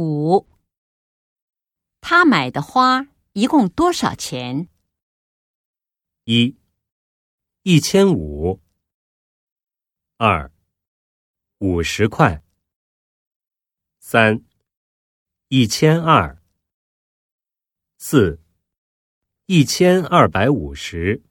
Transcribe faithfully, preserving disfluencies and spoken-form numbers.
五、他买的花一共多少钱？一、一千五。二、五十块。三、一千二。四、一千二百五十。